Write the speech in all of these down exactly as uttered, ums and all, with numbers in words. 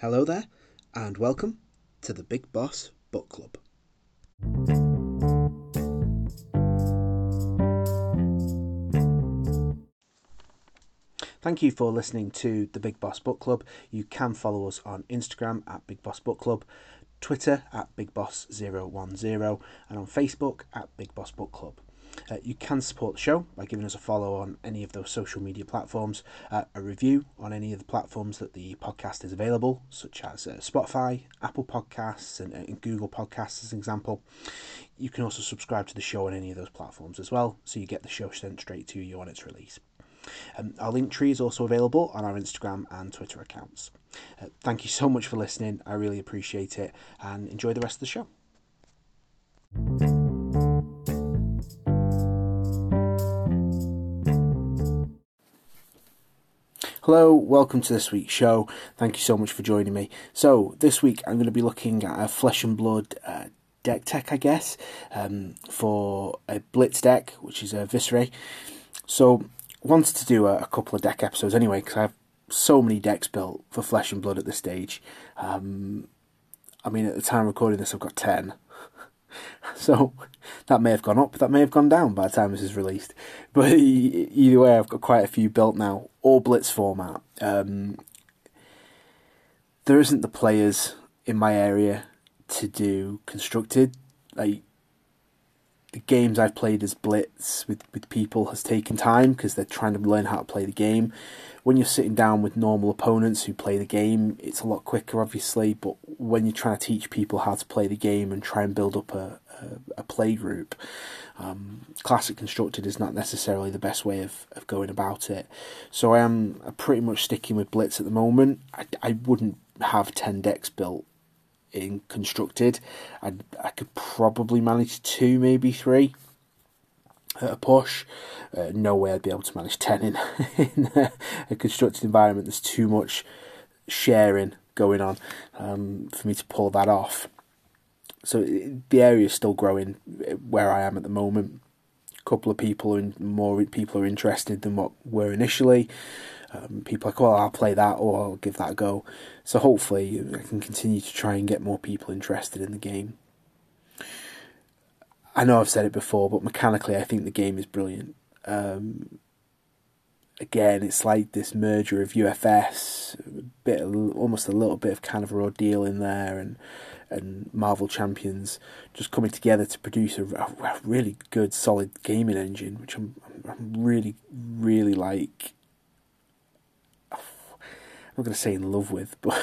Hello there, and welcome to the Big Boss Book Club. Thank you for listening to the Big Boss Book Club. You can follow us on Instagram at Big Boss Book Club, Twitter at Big Boss zero one zero, and on Facebook at Big Boss Book Club. Uh, you can support the show by giving us a follow on any of those social media platforms, uh, a review on any of the platforms that the podcast is available, such as uh, Spotify, Apple Podcasts, and, and Google Podcasts as an example. You can also subscribe to the show on any of those platforms as well, so you get the show sent straight to you on its release. Um, our link tree is also available on our Instagram and Twitter accounts. Uh, thank you so much for listening. I really appreciate it, and enjoy the rest of the show. Hello, welcome to this week's show. Thank you so much for joining me. So, this week I'm going to be looking at a Flesh and Blood uh, deck tech, I guess, um, for a Blitz deck, which is a Viserai. So, wanted to do a, a couple of deck episodes anyway, because I have so many decks built for Flesh and Blood at this stage. Um, I mean, at the time of recording this, I've got ten. So, that may have gone up, that may have gone down by the time this is released. But either way, I've got quite a few built now, all Blitz format. Um, there isn't the players in my area to do Constructed. Like, the games I've played as Blitz with, with people has taken time because they're trying to learn how to play the game. When you're sitting down with normal opponents who play the game, it's a lot quicker, obviously, but when you're trying to teach people how to play the game and try and build up a, a, a play group, um, Classic Constructed is not necessarily the best way of, of going about it. So I am pretty much sticking with Blitz at the moment. I, I wouldn't have ten decks built in Constructed. I, I could probably manage two, maybe three. A push, uh, no way I'd be able to manage ten in, in a, a constructed environment. There's too much sharing going on um, for me to pull that off. So it, the area is still growing where I am at the moment. A couple of people and more people are interested than what were initially. Um, people are like, well, I'll play that or I'll give that a go. So hopefully I can continue to try and get more people interested in the game. I know I've said it before, but mechanically I think the game is brilliant. Um, again, it's like this merger of U F S, a bit, almost a little bit of kind of Raw Deal in there, and and Marvel Champions just coming together to produce a, a really good, solid gaming engine, which I'm, I'm really, really like. I'm not going to say in love with, but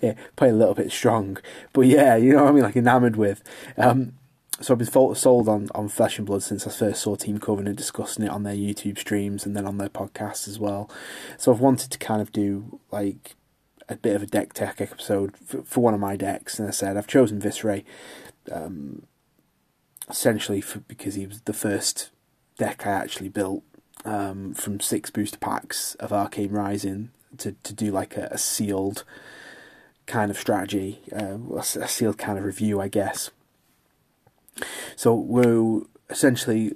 yeah, probably a little bit strong. But yeah, you know what I mean, like enamoured with. Um, So I've been sold on, on Flesh and Blood since I first saw Team Covenant discussing it on their YouTube streams and then on their podcasts as well. So I've wanted to kind of do like a bit of a deck tech episode for, for one of my decks. And I said, I've chosen Viserai um, essentially for, because he was the first deck I actually built um, from six booster packs of Arcane Rising to, to do like a, a sealed kind of strategy, uh, a sealed kind of review, I guess. So we'll essentially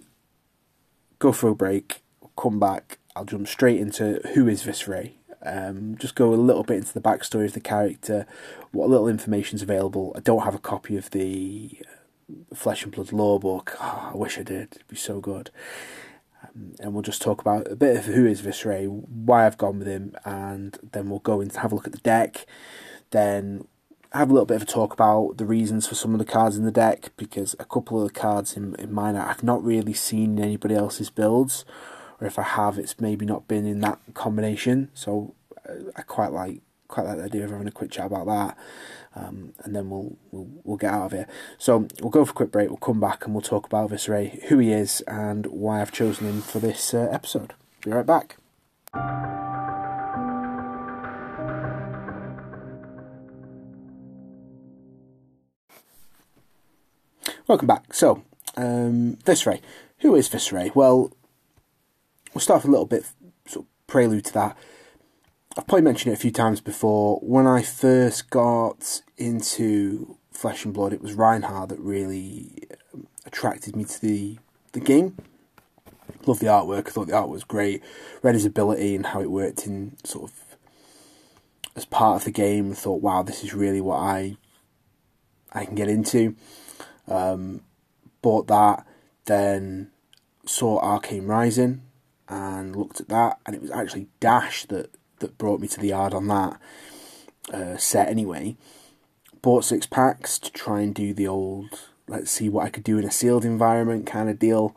go for a break, come back, I'll jump straight into who is Viserai, um, just go a little bit into the backstory of the character, what little information's available. I don't have a copy of the Flesh and Blood lore book, oh, I wish I did, it'd be so good. Um, and we'll just talk about a bit of who is Viserai, why I've gone with him, and then we'll go and have a look at the deck, then have a little bit of a talk about the reasons for some of the cards in the deck, because a couple of the cards in, in mine I've not really seen in anybody else's builds, or if I have, it's maybe not been in that combination. So I quite like quite like the idea of having a quick chat about that, um, and then we'll, we'll we'll get out of here. So we'll go for a quick break. We'll come back and we'll talk about Viserai, who he is, and why I've chosen him for this uh, episode. Be right back. Welcome back. So, um, Viserai. Who is Viserai? Well, we'll start with a little bit sort of prelude to that. I've probably mentioned it a few times before. When I first got into Flesh and Blood, it was Reinhard that really um, attracted me to the, the game. Loved the artwork. I thought the art was great. Read his ability and how it worked in sort of as part of the game and thought, wow, this is really what I I can get into. Um, bought that, then saw Arcane Rising and looked at that, and it was actually Dash that, that brought me to the yard on that uh, set anyway. Bought six packs to try and do the old, let's see what I could do in a sealed environment kind of deal,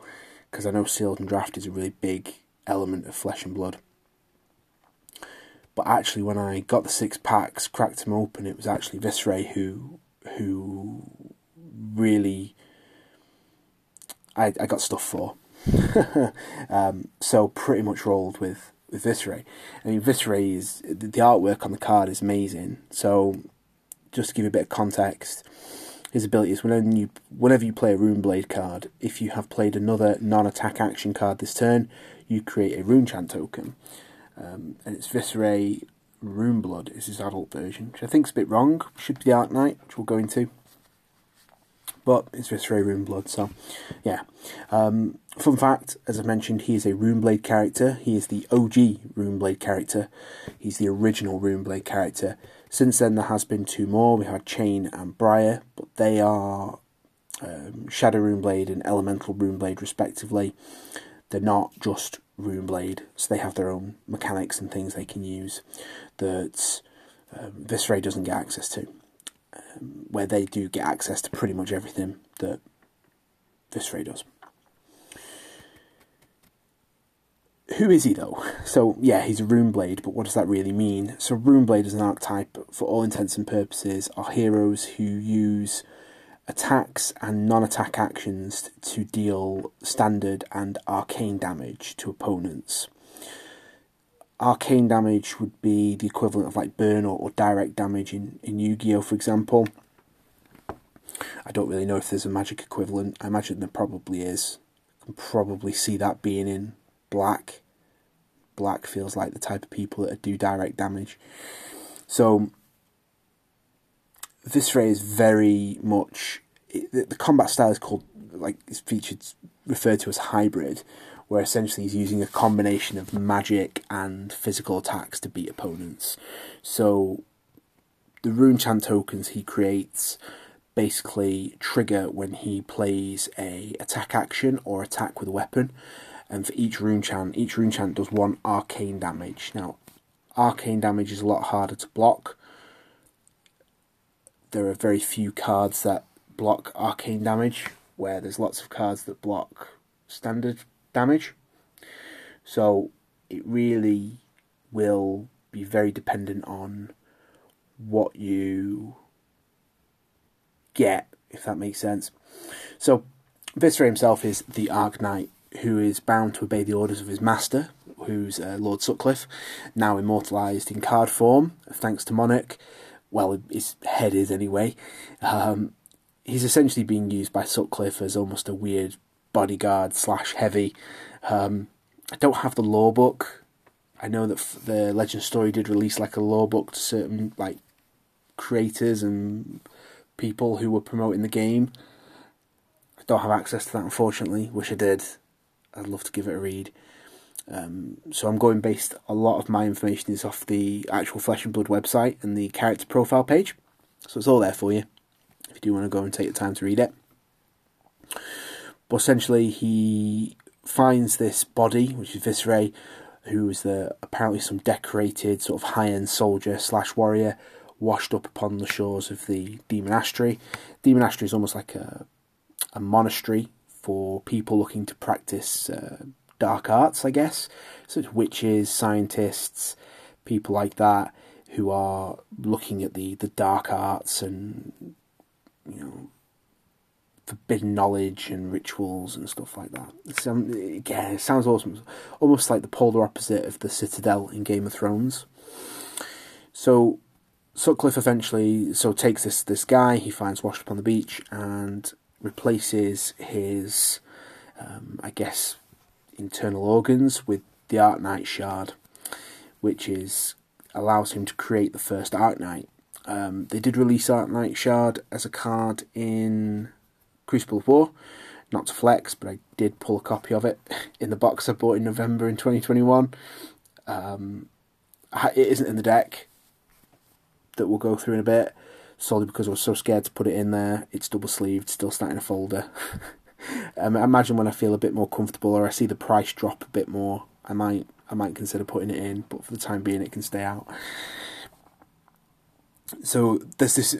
because I know sealed and draft is a really big element of Flesh and Blood. But actually, when I got the six packs, cracked them open, it was actually Viserai who who really I, I got stuff for. um, so pretty much rolled with, with Viserai. I mean, Viserai is, the artwork on the card is amazing. So just to give you a bit of context, his ability is whenever you, whenever you play a Runeblade card, if you have played another non-attack action card this turn, you create a Runechant token. Um, and it's Viserai Runeblood is his adult version, which I think's a bit wrong. Should be the Arknight, which we'll go into. But it's Viserai Runeblood, so yeah. Um, fun fact, as I mentioned, he is a Runeblade character. He is the O G Runeblade character. He's the original Runeblade character. Since then, there has been two more. We had Chane and Briar, but they are um, Shadow Runeblade and Elemental Runeblade, respectively. They're not just Runeblade, so they have their own mechanics and things they can use that um, Viserai doesn't get access to, um, where they do get access to pretty much everything that Viserai does. Who is he though? So yeah, he's a Runeblade, but what does that really mean? So Runeblade is an archetype for all intents and purposes, are heroes who use attacks and non-attack actions to deal standard and arcane damage to opponents. Arcane damage would be the equivalent of like burn or, or direct damage in, in Yu-Gi-Oh, for example. I don't really know if there's a magic equivalent. I imagine there probably is. I can probably see that being in Black. Black feels like the type of people that do direct damage. So Viserai is very much, the combat style is called, like, it's featured, referred to as hybrid, where essentially he's using a combination of magic and physical attacks to beat opponents. So the Runechant tokens he creates basically trigger when he plays a attack action or attack with a weapon, and for each Runechant, each Runechant does one arcane damage. Now, arcane damage is a lot harder to block. There are very few cards that block arcane damage, where there's lots of cards that block standard damage. So it really will be very dependent on what you get, if that makes sense. So Viserai himself is the Arknight, who is bound to obey the orders of his master, who's uh, Lord Sutcliff, now immortalised in card form, thanks to Monarch. Well, his head is anyway. Um, he's essentially being used by Sutcliff as almost a weird bodyguard slash heavy. Um, I don't have the lore book. I know that f the Legend Story did release like a lore book to certain like creators and people who were promoting the game. I don't have access to that, unfortunately. Wish I did. I'd love to give it a read. Um, so I'm going based, a lot of my information is off the actual Flesh and Blood website and the character profile page, so it's all there for you if you do want to go and take the time to read it. But essentially he finds this body, which is Viserai, who is the, apparently some decorated sort of high-end soldier slash warrior washed up upon the shores of the Demonastery. Demonastery is almost like a, a monastery for people looking to practice uh, dark arts, I guess. So it's witches, scientists, people like that who are looking at the, the dark arts and, you know, forbidden knowledge and rituals and stuff like that. It's, um, yeah, it sounds awesome. Almost like the polar opposite of the Citadel in Game of Thrones. So Sutcliff eventually so takes this, this guy he finds washed up on the beach and replaces his, um, I guess, internal organs with the Arknight Shard, which is allows him to create the first Arknight. Um, they did release Arknight Shard as a card in Crucible of War, not to flex, but I did pull a copy of it in the box I bought in November in twenty twenty-one. Um, it isn't in the deck, that we'll go through in a bit, solely because I was so scared to put it in there. It's double sleeved, still sat in a folder. um, I imagine when I feel a bit more comfortable or I see the price drop a bit more, I might I might consider putting it in, but for the time being it can stay out. So there's this,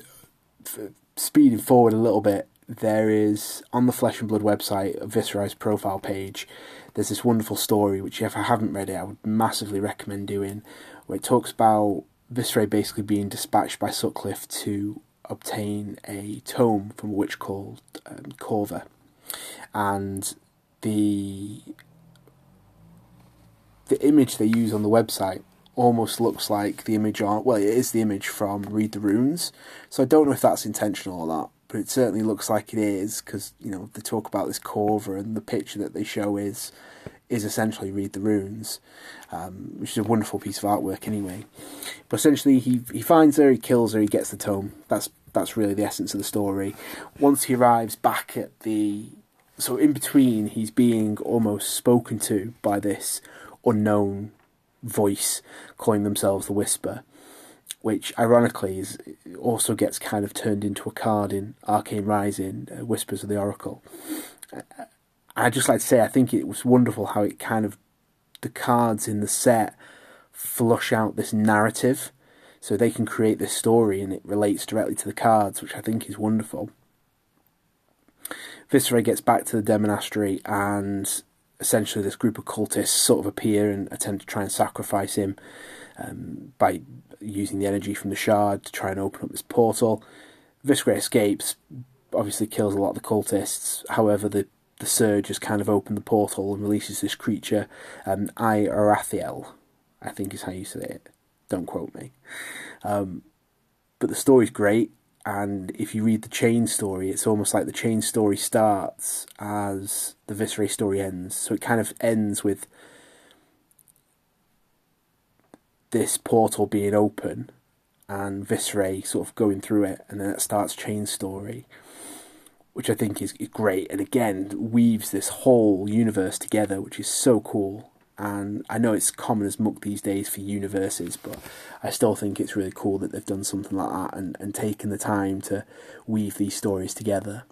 speeding forward a little bit, there is, on the Flesh and Blood website, Viserai's profile page, there's this wonderful story, which if I haven't read it, I would massively recommend doing, where it talks about Viserai basically being dispatched by Sutcliff to obtain a tome from a witch called um, Corva. And the the image they use on the website almost looks like the image on, well, it is the image from Read the Runes, so I don't know if that's intentional or not, but it certainly looks like it is, because, you know, they talk about this Corva and the picture that they show is is essentially Read the Runes, um, which is a wonderful piece of artwork anyway. But essentially he he finds her, he kills her, he gets the tome. That's that's really the essence of the story. Once he arrives back at the... So in between, he's being almost spoken to by this unknown voice calling themselves the Whisper, which ironically is also gets kind of turned into a card in Arcane Rising, uh, Whispers of the Oracle. I'd just like to say I think it was wonderful how it kind of, the cards in the set flush out this narrative, so they can create this story and it relates directly to the cards, which I think is wonderful. Viserai gets back to the Demonastery and essentially this group of cultists sort of appear and attempt to try and sacrifice him um, by using the energy from the shard to try and open up this portal. Viserai escapes, obviously kills a lot of the cultists, however the, the surge has kind of opened the portal and releases this creature, um, I Arathiel, I think is how you say it, don't quote me. Um, but the story's great, and if you read the Chane story, it's almost like the Chane story starts as the Viserai story ends. So it kind of ends with this portal being open and Viserai sort of going through it, and then it starts Chane's story, which I think is great. And again, weaves this whole universe together, which is so cool. And I know it's common as muck these days for universes, but I still think it's really cool that they've done something like that and, and taken the time to weave these stories together.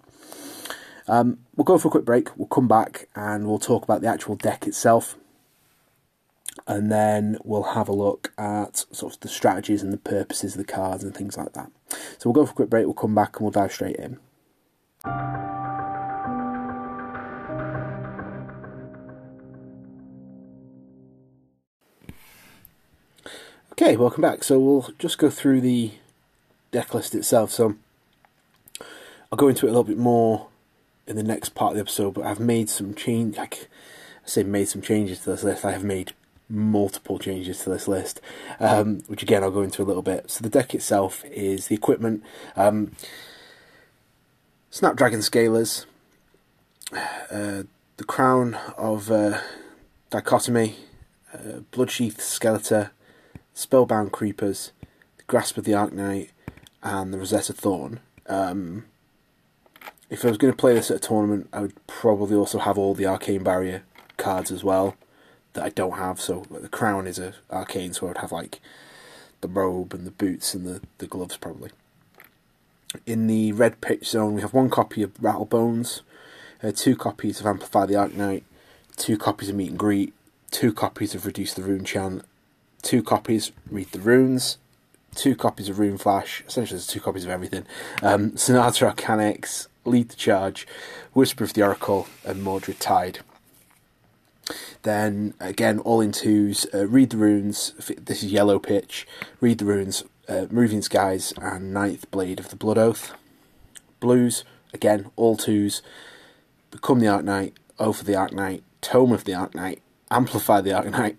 Um, we'll go for a quick break, we'll come back and we'll talk about the actual deck itself. And then we'll have a look at sort of the strategies and the purposes of the cards and things like that. So we'll go for a quick break, we'll come back and we'll dive straight in. Okay, welcome back. So we'll just go through the deck list itself. So I'll go into it a little bit more in the next part of the episode, but I've made some change. I say made some changes to this list. I have made multiple changes to this list, um, which again I'll go into a little bit. So the deck itself is the equipment. Um, Snapdragon Scalers, uh, the Crown of uh, Dichotomy, uh, Bloodsheath Skeletor, Spellbound Creepers, the Grasp of the Arknight, and the Rosetta Thorn. Um, if I was going to play this at a tournament, I would probably also have all the Arcane Barrier cards as well that I don't have. So the Crown is a Arcane, so I would have like the robe and the boots and the, the gloves probably. In the red pitch zone, we have one copy of Rattlebones, uh, two copies of Amplify the Arknight, two copies of Meet and Greet, two copies of Reduce the Runechant, two copies, Read the Runes, two copies of Rune Flash, essentially there's two copies of everything, um, Sonata Arcanics, Lead the Charge, Whisper of the Oracle, and Mordred Tide. Then, again, all in twos, uh, Read the Runes, this is yellow pitch, Read the Runes, uh, Moving Skies, and Ninth Blade of the Blood Oath. Blues, again, all twos, Become the Arknight, Oath of the Arknight, Tome of the Arknight, Amplify the Arknight,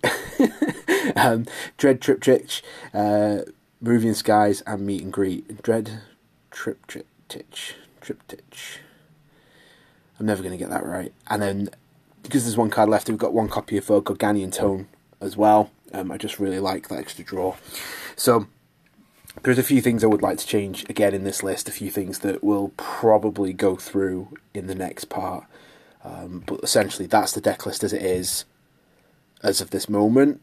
Um, Dread Triptych, uh, Moving Skies, and Meet and Greet. Dread Triptych, Triptych. I'm never going to get that right. And then, because there's one card left, we've got one copy of uh, Gorganian Tome as well. Um, I just really like that extra draw. So, there's a few things I would like to change again in this list, a few things that we'll probably go through in the next part. Um, but essentially, that's the deck list as it is, as of this moment.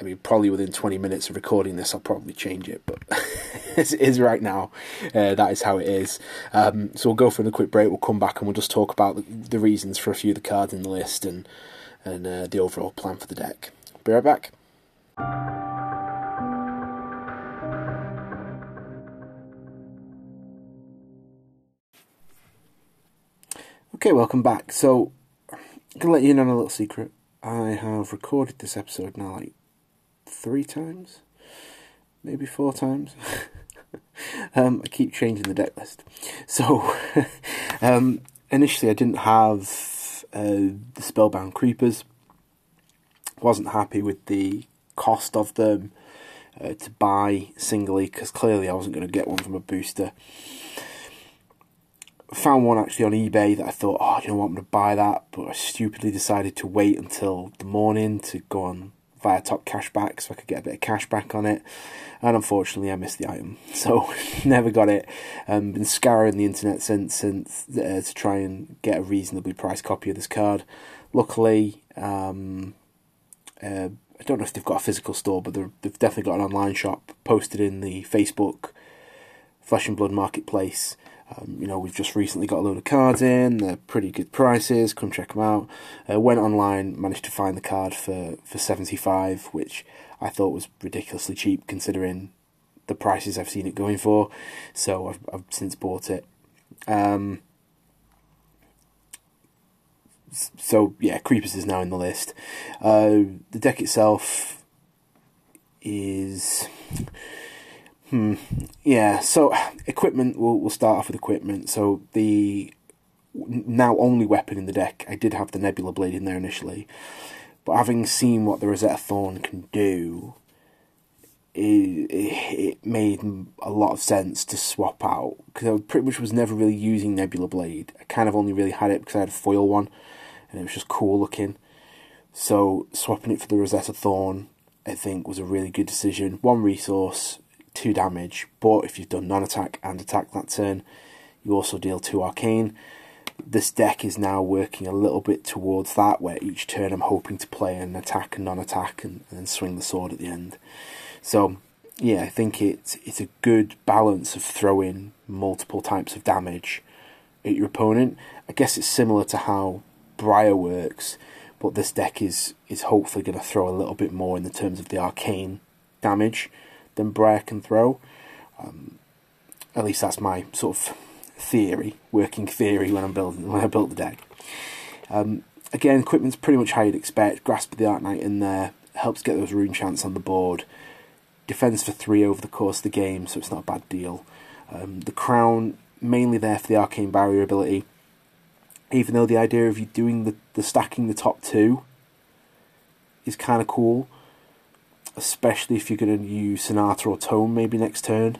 I mean, probably within twenty minutes of recording this, I'll probably change it, but as it is right now. Uh, that is how it is. Um, so we'll go for a quick break. We'll come back and we'll just talk about the, the reasons for a few of the cards in the list and, and uh, the overall plan for the deck. Be right back. Okay, welcome back. So, I'm going to let you in on a little secret. I have recorded this episode now like three times, maybe four times. um, I keep changing the deck list. So, um, initially I didn't have uh, the Spellbound Creepers. Wasn't happy with the cost of them uh, to buy singly, because clearly I wasn't going to get one from a booster. Found one actually on eBay that I thought, oh, you know what, I'm going to buy that, but I stupidly decided to wait until the morning to go on via Top Cashback so I could get a bit of cash back on it, and unfortunately I missed the item, so never got it. Um, been scouring the internet since, since uh, to try and get a reasonably priced copy of this card. Luckily, um, uh, I don't know if they've got a physical store, but they've definitely got an online shop posted in the Facebook Flesh and Blood marketplace. Um, you know, we've just recently got a load of cards in, they're pretty good prices, come check them out. Uh, went online, managed to find the card for, for seventy-five, which I thought was ridiculously cheap considering the prices I've seen it going for, so I've, I've since bought it. Um, so, yeah, Creepers is now in the list. Uh, the deck itself is... Hmm. Yeah, so equipment, we'll, we'll start off with equipment. So the now only weapon in the deck, I did have the Nebula Blade in there initially, but having seen what the Rosetta Thorn can do, it, it made a lot of sense to swap out, because I pretty much was never really using Nebula Blade. I kind of only really had it because I had a foil one, and it was just cool looking. So swapping it for the Rosetta Thorn, I think, was a really good decision. One resource, two damage, but if you've done non-attack and attack that turn, you also deal two arcane. This deck is now working a little bit towards that, where each turn I'm hoping to play an attack and non-attack and then swing the sword at the end. So yeah, I think it's, it's a good balance of throwing multiple types of damage at your opponent. I guess it's similar to how Briar works, but this deck is, is hopefully going to throw a little bit more in the terms of the arcane damage than Briar can throw. Um, at least that's my sort of theory, working theory when I'm building when I built the deck. Um, again, equipment's pretty much how you'd expect. Grasp of the Arknight in there helps get those Runechants on the board. Defense for three over the course of the game, so it's not a bad deal. Um, the crown mainly there for the arcane barrier ability. Even though the idea of you doing the, the stacking the top two is kind of cool, especially if you're going to use Sonata or Tome maybe next turn.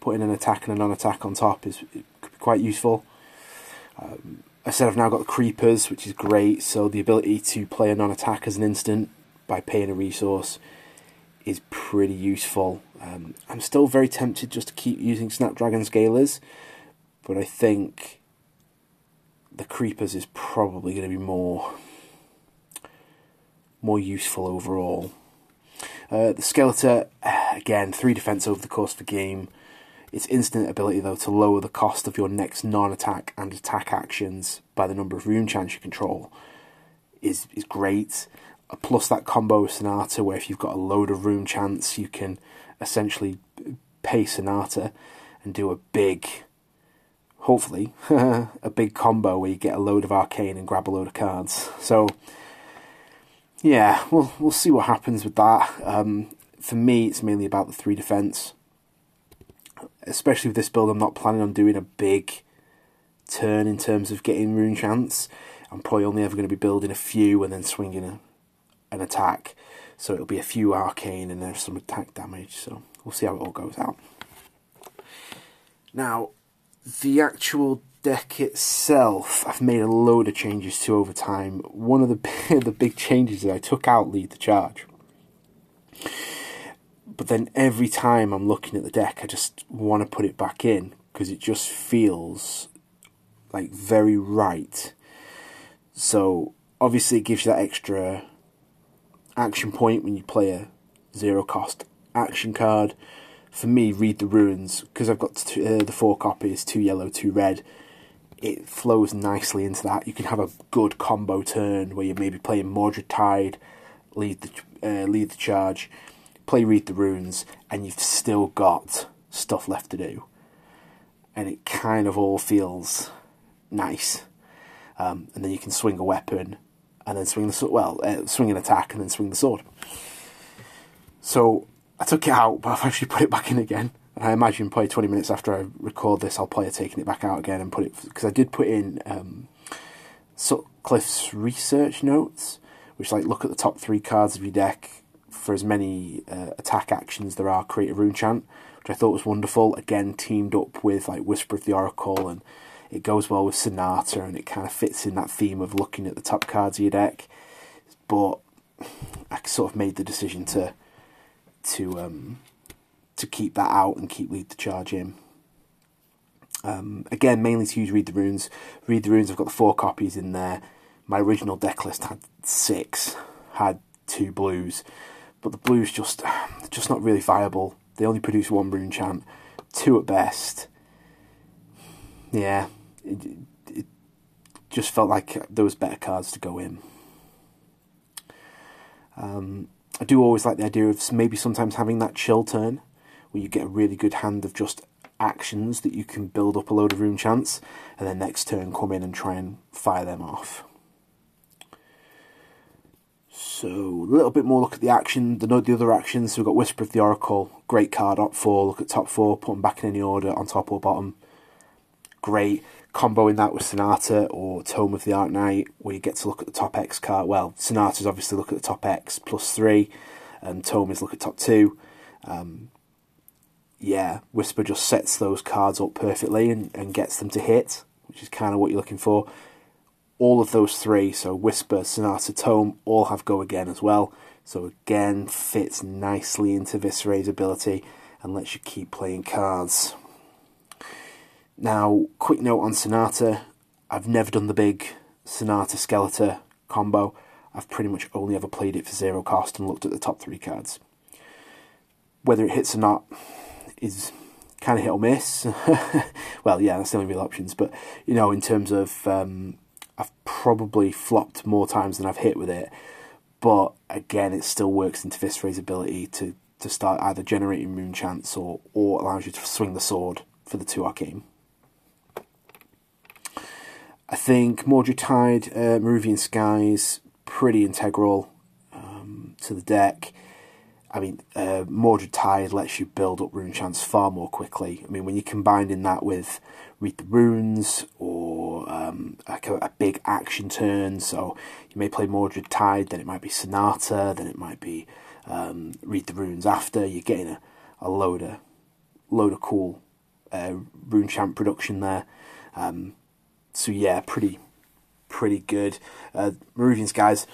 Putting an attack and a non-attack on top is it could be quite useful. Um, I said I've now got the Creepers, which is great, so the ability to play a non-attack as an instant by paying a resource is pretty useful. Um, I'm still very tempted just to keep using Snapdragon Scalers, but I think the Creepers is probably going to be more, more useful overall. Uh, the Skeletor, again, three defense over the course of the game. Its instant ability, though, to lower the cost of your next non-attack and attack actions by the number of Runechants you control is, is great. Uh, plus that combo with Sonata, where if you've got a load of Runechants, you can essentially pay Sonata and do a big, hopefully, a big combo where you get a load of Arcane and grab a load of cards. So, yeah, we'll, we'll see what happens with that. Um, for me, it's mainly about the three defense. Especially with this build, I'm not planning on doing a big turn in terms of getting Runechants. I'm probably only ever going to be building a few and then swinging a, an attack. So it'll be a few arcane and there's some attack damage. So we'll see how it all goes out. Now, the actual deck itself, I've made a load of changes to over time. One of the, the big changes that I took out, Lead the Charge. But then every time I'm looking at the deck, I just want to put it back in, because it just feels like very right. So obviously it gives you that extra action point when you play a zero cost action card. for me, Read the Runes, because I've got two, uh, the four copies, two yellow, two red, it flows nicely into that. You can have a good combo turn where you're maybe playing Mordred Tide, Lead the uh, Lead the Charge, play Read the Runes, and you've still got stuff left to do. And it kind of all feels nice. Um, and then you can swing a weapon, and then swing the well, uh, swing an attack, and then swing the sword. So I took it out, but I've actually put it back in again. And I imagine probably twenty minutes after I record this, I'll probably taking it back out again and put it, because I did put in um, Sutcliffe's research notes, which like look at the top three cards of your deck for as many uh, attack actions there are. Create a Runechant, which I thought was wonderful. Again, teamed up with like Whisper of the Oracle, and it goes well with Sonata, and it kind of fits in that theme of looking at the top cards of your deck. But I sort of made the decision to to um, to keep that out and keep Lead the Charge in. Um, again, mainly to use Read the Runes. Read the Runes, I've got the four copies in there. My original deck list had six, had two blues, but the blues just just not really viable. They only produce one Runechant, two at best. Yeah, it, it just felt like there was better cards to go in. Um, I do always like the idea of maybe sometimes having that chill turn where you get a really good hand of just actions that you can build up a load of Runechants, and then next turn come in and try and fire them off. So a little bit more look at the action, the, the other actions. So we've got Whisper of the Oracle, great card, up four, look at top four, put them back in any order, on top or bottom. Great, comboing that with Sonata or Tome of the Arknight, where you get to look at the top X card. Well, Sonata's obviously look at the top X, plus three, and Tome is look at top two. Um, yeah, Whisper just sets those cards up perfectly and, and gets them to hit, which is kind of what you're looking for. All of those three, so Whisper, Sonata, Tome, all have Go Again as well. So again, fits nicely into Viserai's ability and lets you keep playing cards. Now, quick note on Sonata, I've never done the big Sonata Skeletor combo. I've pretty much only ever played it for zero cost and looked at the top three cards. Whether it hits or not is kind of hit or miss. Well, yeah, that's the only real options. But, you know, in terms of, um, I've probably flopped more times than I've hit with it. But, again, it still works into Viserai's ability to, to start either generating Runechants or, or allows you to swing the sword for the two arcane. I think Mordred Tide, uh, Moving Skies, pretty integral um, to the deck. I mean, uh, Mordred Tide lets you build up Runechants far more quickly. I mean, when you're combining that with Read the Runes or um, like a, a big action turn, so you may play Mordred Tide, then it might be Sonata, then it might be um, Read the Runes after. You're getting a, a load, of, load of cool uh, Runechant production there. Um, So yeah, pretty, pretty good. Uh, Moving Skies,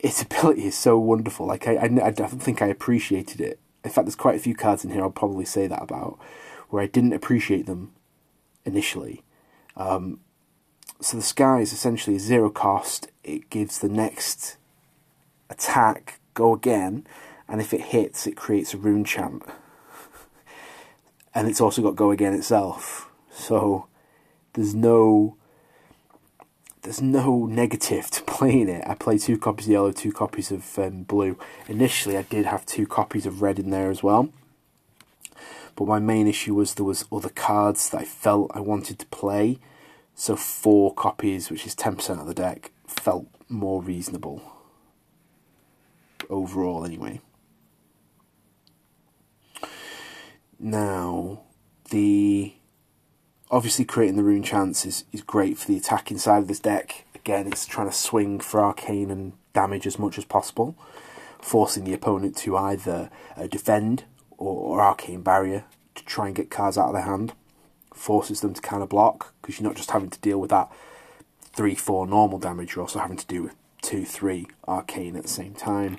its ability is so wonderful. Like I, I, I don't think I appreciated it. In fact, there's quite a few cards in here I'll probably say that about, where I didn't appreciate them initially. Um, so the Skies essentially is zero cost. It gives the next attack Go Again, and if it hits, it creates a Runechant, and it's also got Go Again itself. So there's no there's no negative to playing it. I play two copies of yellow, two copies of um, blue. Initially, I did have two copies of red in there as well. But my main issue was there was other cards that I felt I wanted to play. So four copies, which is ten percent of the deck, felt more reasonable. Overall, anyway. Now, the... Obviously, creating the Runechants is, is great for the attacking side of this deck. Again, it's trying to swing for arcane and damage as much as possible, forcing the opponent to either uh, defend or, or arcane barrier to try and get cards out of their hand. Forces them to kind of block, because you're not just having to deal with that three four normal damage, you're also having to do with two three arcane at the same time,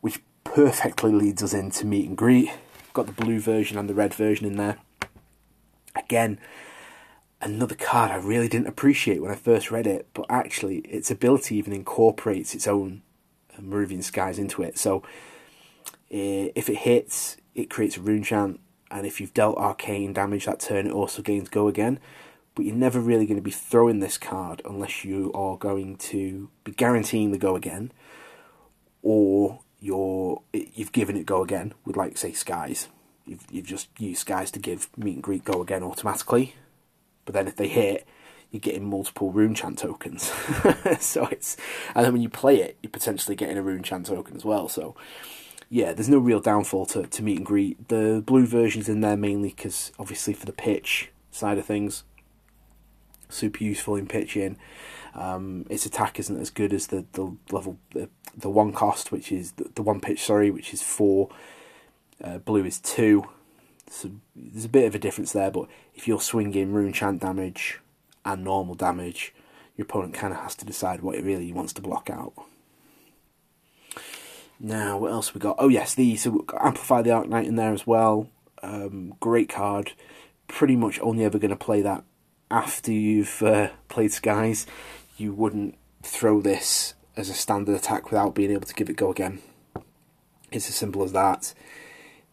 which perfectly leads us into Meet and Greet. Got the blue version and the red version in there. Again, another card I really didn't appreciate when I first read it, but actually its ability even incorporates its own Moving Skies into it. So If it hits, it creates a Runechant, and if you've dealt arcane damage that turn, it also gains go again. But you're never really going to be throwing this card unless you are going to be guaranteeing the go again, or you're, you've given it go again with, like, say, Skies. You've, you've just used Skies to give Meet and Greet go again automatically. But then if they hit, you're getting multiple Runechant tokens. So it's, and then when you play it, you're potentially getting a Runechant token as well. So yeah, there's no real downfall to, to Meet and Greet. The blue version's in there mainly because, obviously, for the pitch side of things, super useful in pitching. Um, its attack isn't as good as the, the level, the, the one cost, which is the, the one pitch, sorry, which is four. Uh, blue is two. So there's a bit of a difference there, but if you're swinging Runechant damage and normal damage, your opponent kind of has to decide what it really wants to block out. Now, what else we got? Oh yes, the so we've got Amplify the Arknight in there as well. Um, great card. Pretty much only ever going to play that after you've uh, played Skies. You wouldn't throw this as a standard attack without being able to give it go again. It's as simple as that.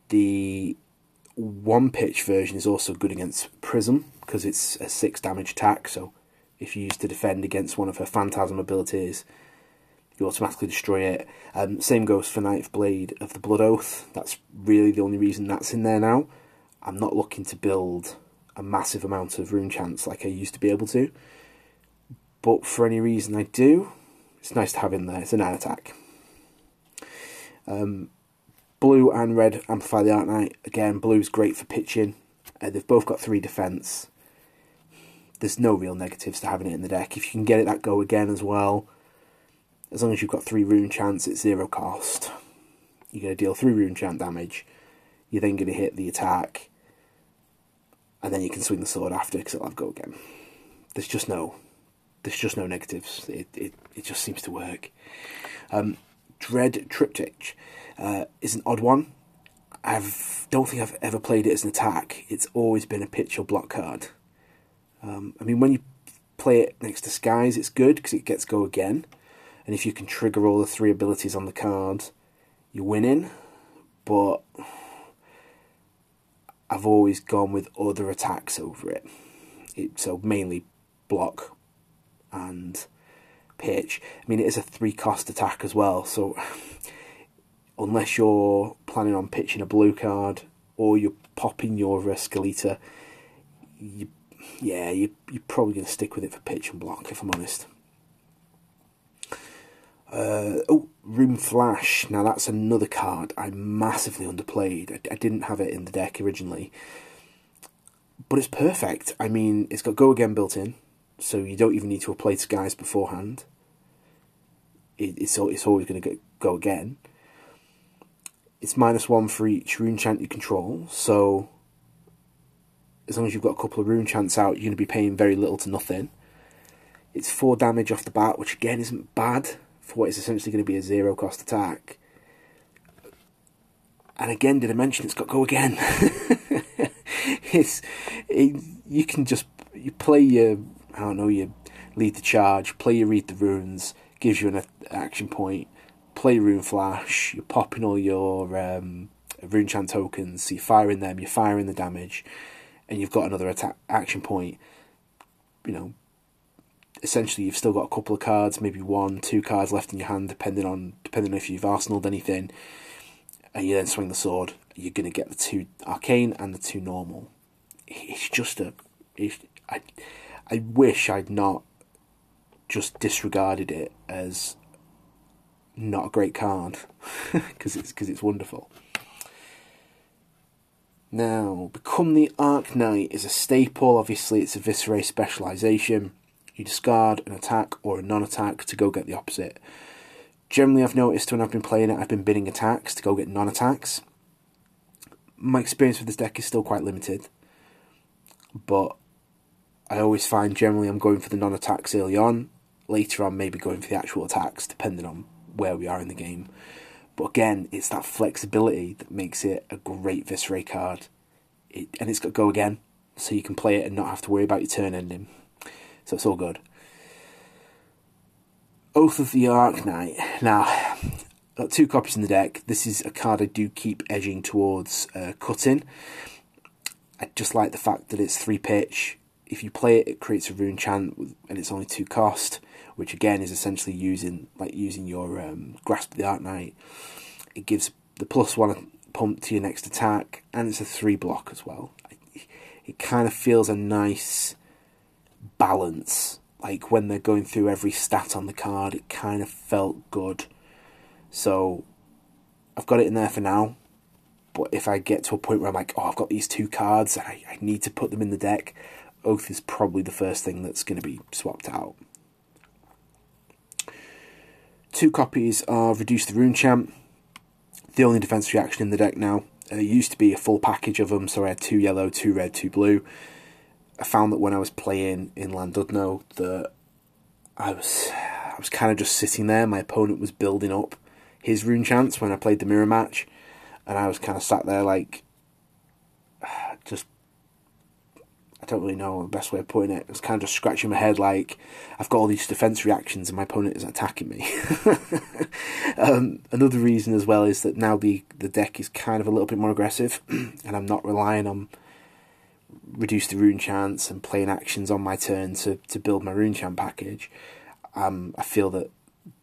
The one pitch version is also good against Prism because it's a six damage attack, so if you use to defend against one of her Phantasm abilities, you automatically destroy it. Um, same goes for Ninth Blade of the Blood Oath. That's really the only reason that's in there now. I'm not looking to build a massive amount of Runechants like I used to be able to, but for any reason I do, it's nice to have in there. It's a nine attack. Um, blue and red Amplify the Arknight. Again, blue's great for pitching. Uh, they've both got three defense. There's no real negatives to having it in the deck. If you can get it that go again as well, as long as you've got three Runechants, it's zero cost. You're going to deal three Runechant damage. You're then going to hit the attack, and then you can swing the sword after because it'll have go again. There's just no, there's just no negatives. It it it just seems to work. Um, Dread Triptych uh, is an odd one. I don't think I've ever played it as an attack. It's always been a pitch or block card. Um, I mean, when you play it next to Skies, it's good because it gets go again. And if you can trigger all the three abilities on the card, you're winning. But I've always gone with other attacks over it. it so mainly block and pitch. I mean, it is a three-cost attack as well. So unless you're planning on pitching a blue card or you're popping your uh, Skeletor, you, yeah, you, you're probably going to stick with it for pitch and block, if I'm honest. Uh, oh, Rune Flash. Now that's another card I massively underplayed. I, I didn't have it in the deck originally, but it's perfect. I mean, it's got go again built in, so you don't even need to have played Skies beforehand. It, it's it's always going to go again. It's minus one for each Runechant you control, so as long as you've got a couple of Runechants out, you're going to be paying very little to nothing. It's four damage off the bat, which again isn't bad for what is essentially going to be a zero cost attack. And again, did I mention it's got go again? it's it, you can just you play your I don't know your Lead the Charge, play your Read the Runes, gives you an action point. Play Rune Flash, you're popping all your um, Runechant tokens, so you're firing them, you're firing the damage, and you've got another attack action point. You know, essentially, you've still got a couple of cards, maybe one, two cards left in your hand, depending on depending on if you've arsenaled anything. And you then swing the sword. You're going to get the two arcane and the two normal. It's just a, it's, I, I wish I'd not just disregarded it as not a great card, because it's because it's wonderful. Now, Become the Arknight is a staple. Obviously, it's a Viserai specialization. You discard an attack or a non-attack to go get the opposite. Generally, I've noticed when I've been playing it, I've been bidding attacks to go get non-attacks. My experience with this deck is still quite limited, but I always find generally I'm going for the non-attacks early on. Later on, maybe going for the actual attacks, depending on where we are in the game. But again, it's that flexibility that makes it a great Viserai card. It, and it's got go again, so you can play it and not have to worry about your turn ending. So it's all good. Oath of the Arknight. Now, got two copies in the deck. This is a card I do keep edging towards uh, cutting. I just like the fact that it's three pitch. If you play it, it creates a Runechant, and it's only two cost, which again is essentially using like using your um, Grasp of the Arknight. It gives the plus one pump to your next attack, and it's a three block as well. It kind of feels a nice balance. Like when they're going through every stat on the card, it kind of felt good. So I've got it in there for now. But if I get to a point where I'm like, oh, I've got these two cards and I, I need to put them in the deck, Oath is probably the first thing that's going to be swapped out. Two copies are Reduce the Runechant, the only defense reaction in the deck now. It used to be a full package of them, so I had two yellow, two red, two blue. I found that when I was playing in Landudno that I was I was kind of just sitting there. My opponent was building up his Runechants when I played the mirror match, and I was kind of sat there like, just, I don't really know the best way of putting it. I was kind of just scratching my head like, I've got all these defense reactions and my opponent is attacking me. um, another reason as well is that now the, the deck is kind of a little bit more aggressive, and I'm not relying on Reduce the Runechants and playing actions on my turn to, to build my Runechant package. Um, I feel that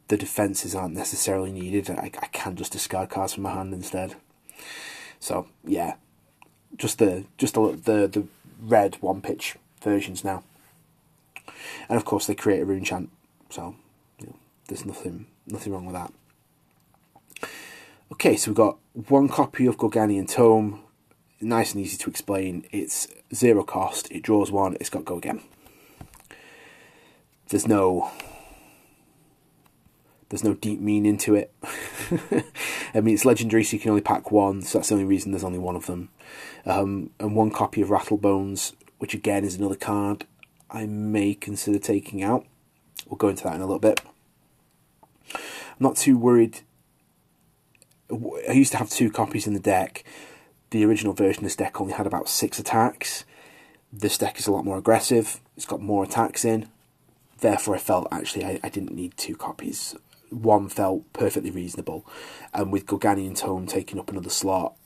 the defences aren't necessarily needed. I, I can just discard cards from my hand instead. So yeah, just the just the the, the red one pitch versions now, and of course they create a Runechant. So you know, there's nothing nothing wrong with that. Okay, so we've got one copy of Gorganian Tome. Nice and easy to explain. It's zero cost. It draws one. It's got go again. There's no. There's no deep meaning to it. I mean, it's legendary, so you can only pack one, so that's the only reason there's only one of them. Um, and one copy of Rattlebones, which again is another card I may consider taking out. We'll go into that in a little bit. I'm not too worried. I used to have two copies in the deck. The original version of this deck only had about six attacks. This deck is a lot more aggressive. It's got more attacks in. Therefore, I felt actually I, I didn't need two copies. One felt perfectly reasonable, and with Gorganian Tome taking up another slot,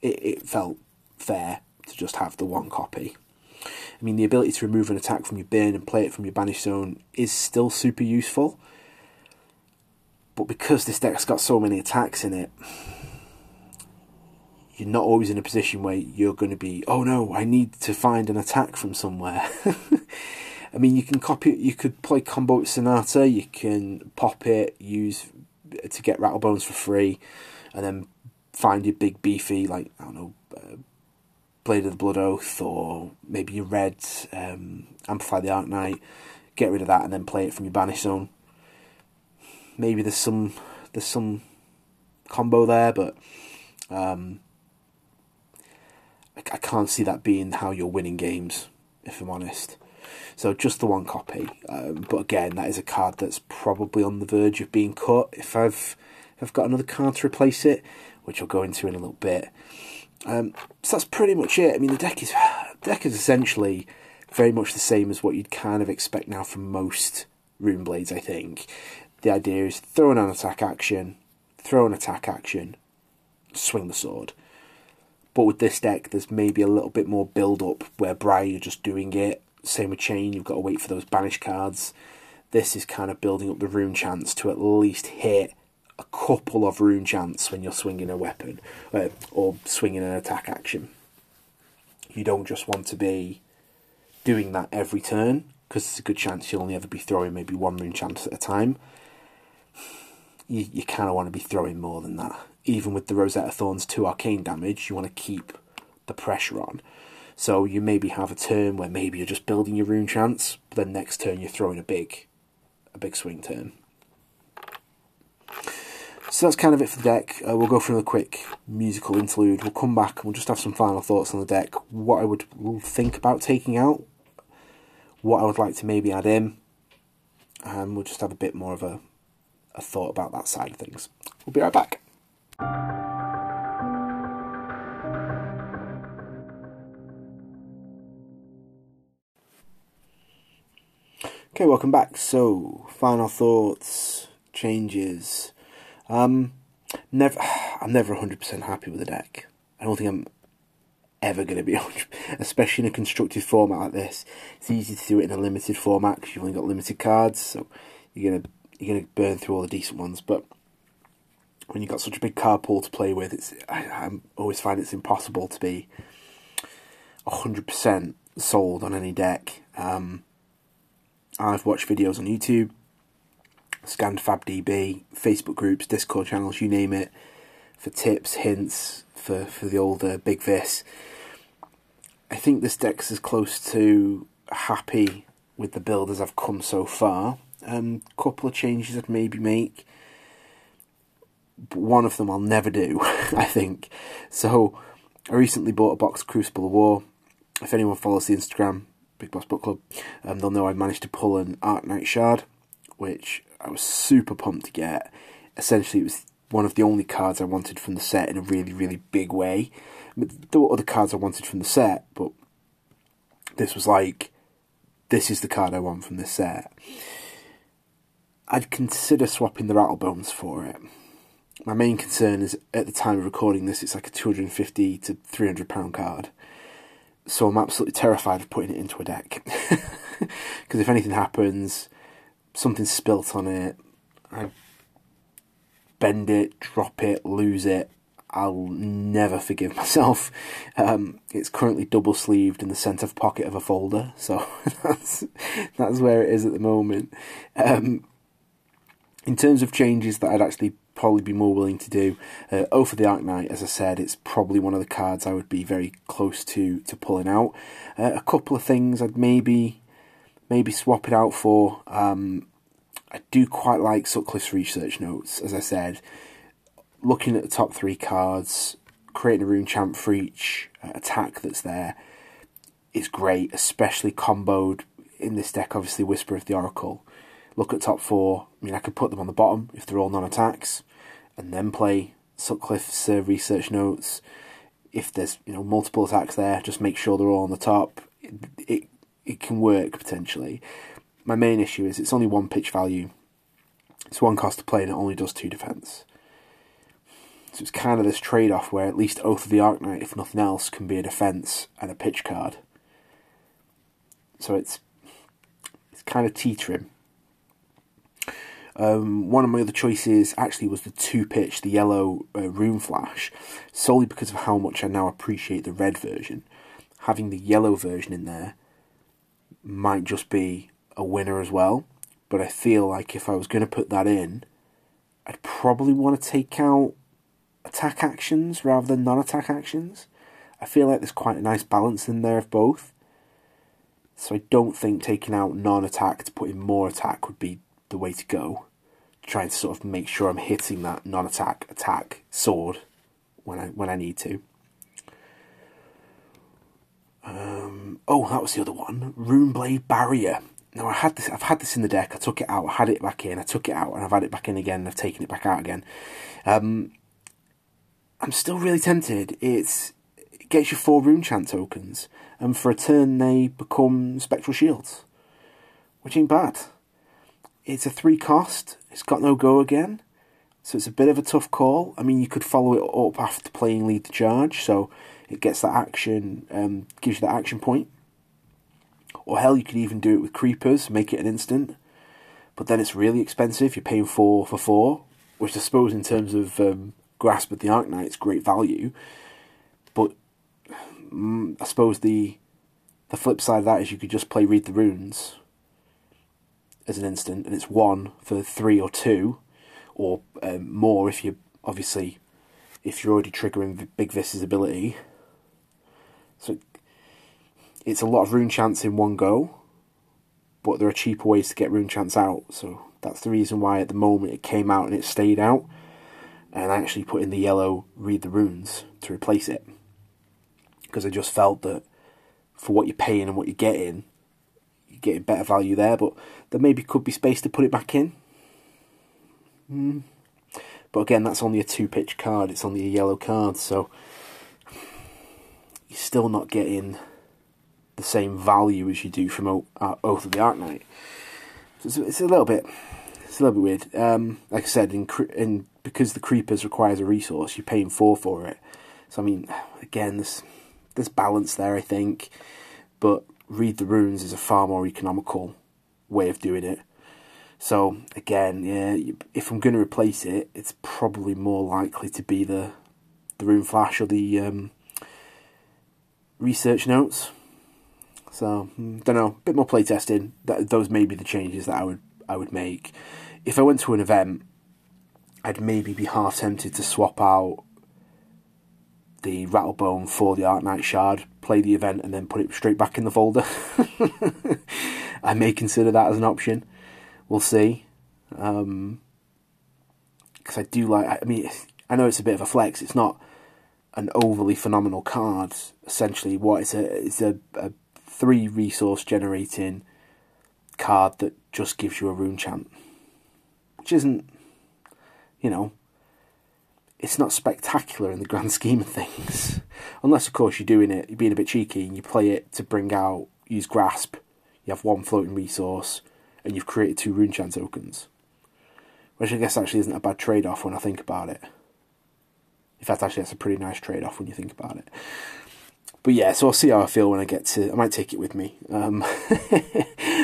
it, it felt fair to just have the one copy. I mean, the ability to remove an attack from your bin and play it from your banished zone is still super useful, but because this deck's got so many attacks in it, you're not always in a position where you're going to be, oh no, I need to find an attack from somewhere. I mean, you can copy it, you could play combo with Sonata, you can pop it, use to get Rattlebones for free, and then find your big beefy, like, I don't know, uh, Blade of the Blood Oath, or maybe your red, um, Amplify the Arknight, get rid of that, and then play it from your Banish Zone. Maybe there's some, there's some combo there, but um, I, I can't see that being how you're winning games, if I'm honest. So just the one copy, um, but again, that is a card that's probably on the verge of being cut if I've if I've got another card to replace it, which I'll go into in a little bit. Um, so that's pretty much it. I mean, the deck is deck is essentially very much the same as what you'd kind of expect now from most Runeblades. I think the idea is throw an attack action, throw an attack action, swing the sword. But with this deck, there's maybe a little bit more build up where Briar, you're just doing it. Same with Chane, you've got to wait for those banish cards. This is kind of building up the Runechants to at least hit a couple of Runechants when you're swinging a weapon uh, or swinging an attack action. You don't just want to be doing that every turn, because there's a good chance you'll only ever be throwing maybe one Runechant at a time. You, you kind of want to be throwing more than that. Even with the Rosetta Thorn's two arcane damage, you want to keep the pressure on. So you maybe have a turn where maybe you're just building your Runechants, but then next turn you're throwing a big a big swing turn. So that's kind of it for the deck. Uh, we'll go for another quick musical interlude. We'll come back and we'll just have some final thoughts on the deck. What I would think about taking out, what I would like to maybe add in, and we'll just have a bit more of a, a thought about that side of things. We'll be right back. Okay, welcome back. So, final thoughts, changes. Um, never, I'm never one hundred percent happy with the deck. I don't think I'm ever going to be, especially in a constructed format like this. It's easy to do it in a limited format because you've only got limited cards, so you're gonna you're gonna burn through all the decent ones. But when you've got such a big card pool to play with, it's I, I always find it's impossible to be one hundred percent sold on any deck. Um, I've watched videos on YouTube, scanned FabDB, Facebook groups, Discord channels, you name it, for tips, hints, for, for the older Big Vis. I think this deck's as close to happy with the build as I've come so far. Um, couple of changes I'd maybe make. But one of them I'll never do, I think. So, I recently bought a box of Crucible of War. If anyone follows the Instagram, Big Boss Book Club, um, they'll know I managed to pull an Arknight Shard, which I was super pumped to get. Essentially, it was one of the only cards I wanted from the set in a really, really big way. There were other cards I wanted from the set, but this was like, this is the card I want from this set. I'd consider swapping the Rattlebones for it. My main concern is, at the time of recording this, it's like a two hundred fifty to three hundred pound card. So I'm absolutely terrified of putting it into a deck. Because if anything happens, something's spilt on it, I bend it, drop it, lose it, I'll never forgive myself. Um, it's currently double-sleeved in the centre pocket of a folder, so that's, that's where it is at the moment. Um, in terms of changes that I'd actually probably be more willing to do, uh, Oath of the Arknight, as I said, it's probably one of the cards I would be very close to to pulling out. Uh, a couple of things I'd maybe maybe swap it out for. Um, I do quite like Sutcliff's research notes, as I said. Looking at the top three cards, creating a Runechant for each uh, attack that's there is great, especially comboed in this deck. Obviously, Whisper of the Oracle. Look at top four. I mean, I could put them on the bottom if they're all non-attacks, and then play Sutcliffe's uh, research notes. If there's you know multiple attacks there, just make sure they're all on the top. It it, it can work potentially. My main issue is it's only one pitch value. It's one cost to play, and it only does two defense. So it's kind of this trade-off where at least Oath of the Arknight, if nothing else, can be a defense and a pitch card. So it's it's kind of teetering. Um, one of my other choices actually was the two-pitch, the yellow uh, Rune Flash, solely because of how much I now appreciate the red version. Having the yellow version in there might just be a winner as well, but I feel like if I was going to put that in, I'd probably want to take out attack actions rather than non-attack actions. I feel like there's quite a nice balance in there of both, so I don't think taking out non-attack to put in more attack would be the way to go. Trying to sort of make sure I'm hitting that non-attack attack sword when I when I need to. Um, oh, that was the other one, Runeblade Barrier. Now I had this. I've had this in the deck. I took it out. I had it back in. I took it out, and I've had it back in again. And I've taken it back out again. Um, I'm still really tempted. It's it gets you four Runechant tokens, and for a turn they become Spectral Shields, which ain't bad. It's a three cost, it's got no go again, so it's a bit of a tough call. I mean, you could follow it up after playing Lead the Charge, so it gets that action, um, gives you that action point. Or hell, you could even do it with Creepers, make it an instant, but then it's really expensive, you're paying four for four, which I suppose in terms of um, Grasp of the Arknight, it's great value, but um, I suppose the, the flip side of that is you could just play Read the Runes as an instant, and it's one for three or two, or um, more if you obviously if you're already triggering Big Vis's ability. So it's a lot of Runechants in one go, but there are cheaper ways to get Runechants out. So that's the reason why at the moment it came out and it stayed out, and I actually put in the yellow Read the Runes to replace it, because I just felt that for what you're paying and what you're getting, getting better value there, but there maybe could be space to put it back in. Mm. But again, that's only a two pitch card, it's only a yellow card, so you're still not getting the same value as you do from o uh, Oath of the Arknight. So it's, it's a little bit it's a little bit weird. Um, like I said, in, in because the Creepers requires a resource, you're paying four for it. So, I mean, again, there's, there's balance there, I think. But Read the Runes is a far more economical way of doing it. So, again, yeah, if I'm going to replace it, it's probably more likely to be the, the Rune Flash or the um, Research Notes. So, don't know, a bit more playtesting. That, those may be the changes that I would I would make. If I went to an event, I'd maybe be half tempted to swap out the Rattlebone for the Arknight Shard, play the event, and then put it straight back in the folder. I may consider that as an option. We'll see. Because um, I do like... I mean, I know it's a bit of a flex. It's not an overly phenomenal card, essentially. What it's a... It's a, a three resource generating card that just gives you a rune chant, which isn't, you know, it's not spectacular in the grand scheme of things, unless of course you're doing it, you're being a bit cheeky and you play it to bring out, use Grasp, you have one floating resource and you've created two rune chant tokens, which I guess actually isn't a bad trade off when I think about it. In fact, actually that's a pretty nice trade off when you think about it. But yeah, so I'll see how I feel when I get to... I might take it with me. Um,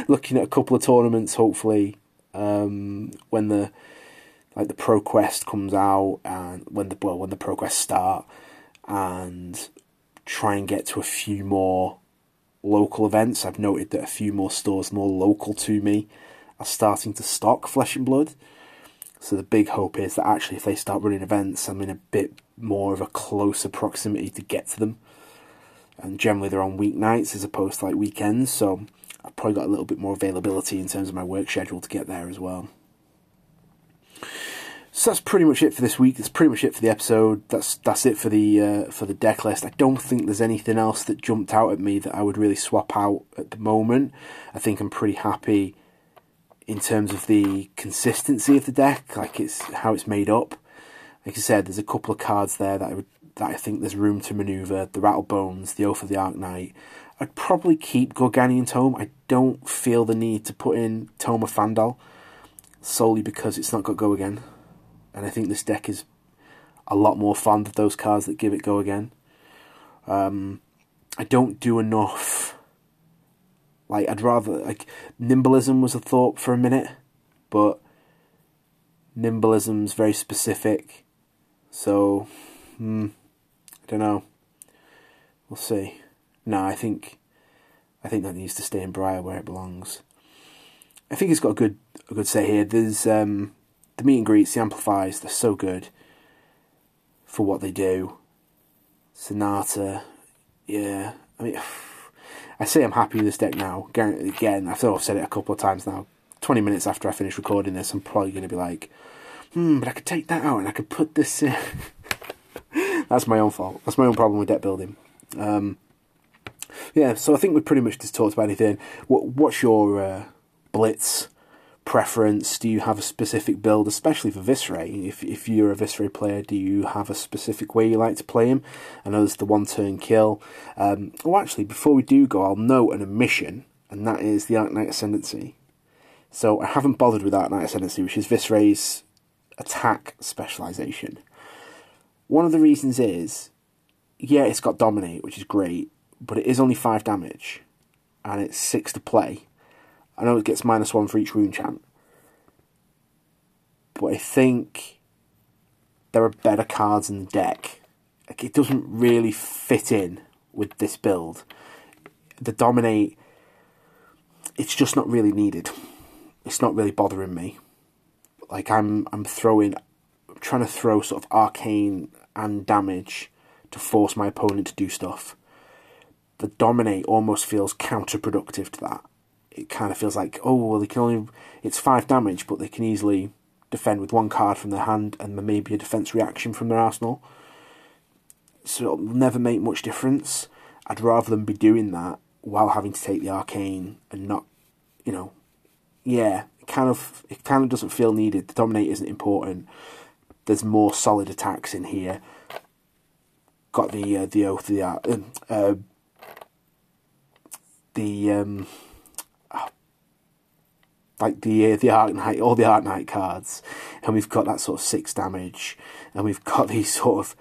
looking at a couple of tournaments, hopefully, um, when the like the Pro Quest comes out, and when the well when the Pro Quest start, and try and get to a few more local events. I've noted that a few more stores more local to me are starting to stock Flesh and Blood. So the big hope is that actually, if they start running events, I'm in a bit more of a closer proximity to get to them. And generally they're on weeknights as opposed to like weekends, so I've probably got a little bit more availability in terms of my work schedule to get there as well. So that's pretty much it for this week. That's pretty much it for the episode. That's that's it for the uh, for the deck list. I don't think there's anything else that jumped out at me that I would really swap out at the moment. I think I'm pretty happy in terms of the consistency of the deck, like it's how it's made up. Like I said, there's a couple of cards there that I would. That I think there's room to manoeuvre, the Rattlebones, the Oath of the Arknight. I'd probably keep Gorganian Tome. I don't feel the need to put in Tome of Fandal, solely because it's not got Go Again. And I think this deck is a lot more fond of those cards that give it Go Again. Um, I don't do enough... Like, I'd rather... like Nimbalism was a thought for a minute, but Nimbalism's very specific, so... Hmm... don't know. We'll see. No, I think I think that needs to stay in Briar where it belongs. I think it's got a good a good say here. There's um the meet and greets, the amplifies, they're so good for what they do. Sonata, yeah. I mean, I say I'm happy with this deck now. Again, I feel I've said it a couple of times now. Twenty minutes after I finish recording this, I'm probably gonna be like, hmm, but I could take that out and I could put this in. That's my own fault. That's my own problem with deck building. Um, yeah, so I think we pretty much just talked about anything. What, what's your uh, blitz preference? Do you have a specific build, especially for Viserai? If if you're a Viserai player, do you have a specific way you like to play him? I know there's the one-turn kill. Um, oh, actually, before we do go, I'll note an omission, and that is the Arknight Ascendancy. So I haven't bothered with Arknight Ascendancy, which is Viserai's attack specialisation. One of the reasons is, yeah, it's got Dominate, which is great, but it is only five damage, and it's six to play. I know it gets minus one for each rune chant, but I think there are better cards in the deck. Like, it doesn't really fit in with this build. The Dominate, it's just not really needed. It's not really bothering me. Like, I'm, I'm throwing... trying to throw sort of arcane and damage to force my opponent to do stuff. The Dominate almost feels counterproductive to that. It kind of feels like, oh, well, they can only... it's five damage, but they can easily defend with one card from their hand and maybe a defense reaction from their arsenal. So it'll never make much difference. I'd rather them be doing that while having to take the arcane and not, you know... yeah, it kind of, it kind of doesn't feel needed. The Dominate isn't important. There's more solid attacks in here. Got the uh, the Oath of the Art, uh, uh, the um, oh, like the uh, the Arknight, all the Arknight cards, and we've got that sort of six damage, and we've got these sort of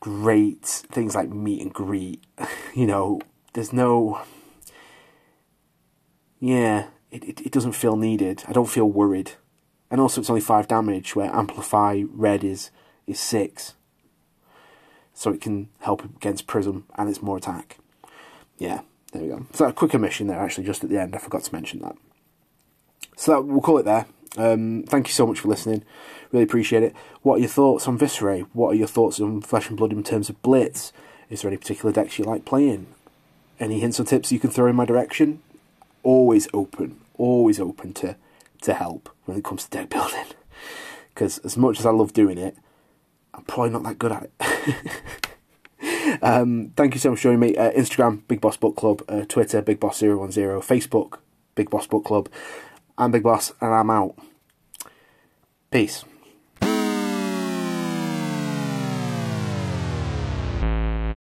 great things like Meet and Greet. You know, there's no, yeah, it, it, it doesn't feel needed. I don't feel worried. And also it's only five damage, where Amplify Red is is six. So it can help against Prism, and it's more attack. Yeah, there we go. So a quick omission there, actually, just at the end. I forgot to mention that. So that, we'll call it there. Um, thank you so much for listening. Really appreciate it. What are your thoughts on Viserai? What are your thoughts on Flesh and Blood in terms of Blitz? Is there any particular decks you like playing? Any hints or tips you can throw in my direction? Always open. Always open to, to help when it comes to deck building. Because as much as I love doing it, I'm probably not that good at it. um, thank you so much for joining me. Uh, Instagram, Big Boss Book Club. Uh, Twitter, Big Boss zero one zero. Facebook, Big Boss Book Club. I'm Big Boss, and I'm out. Peace.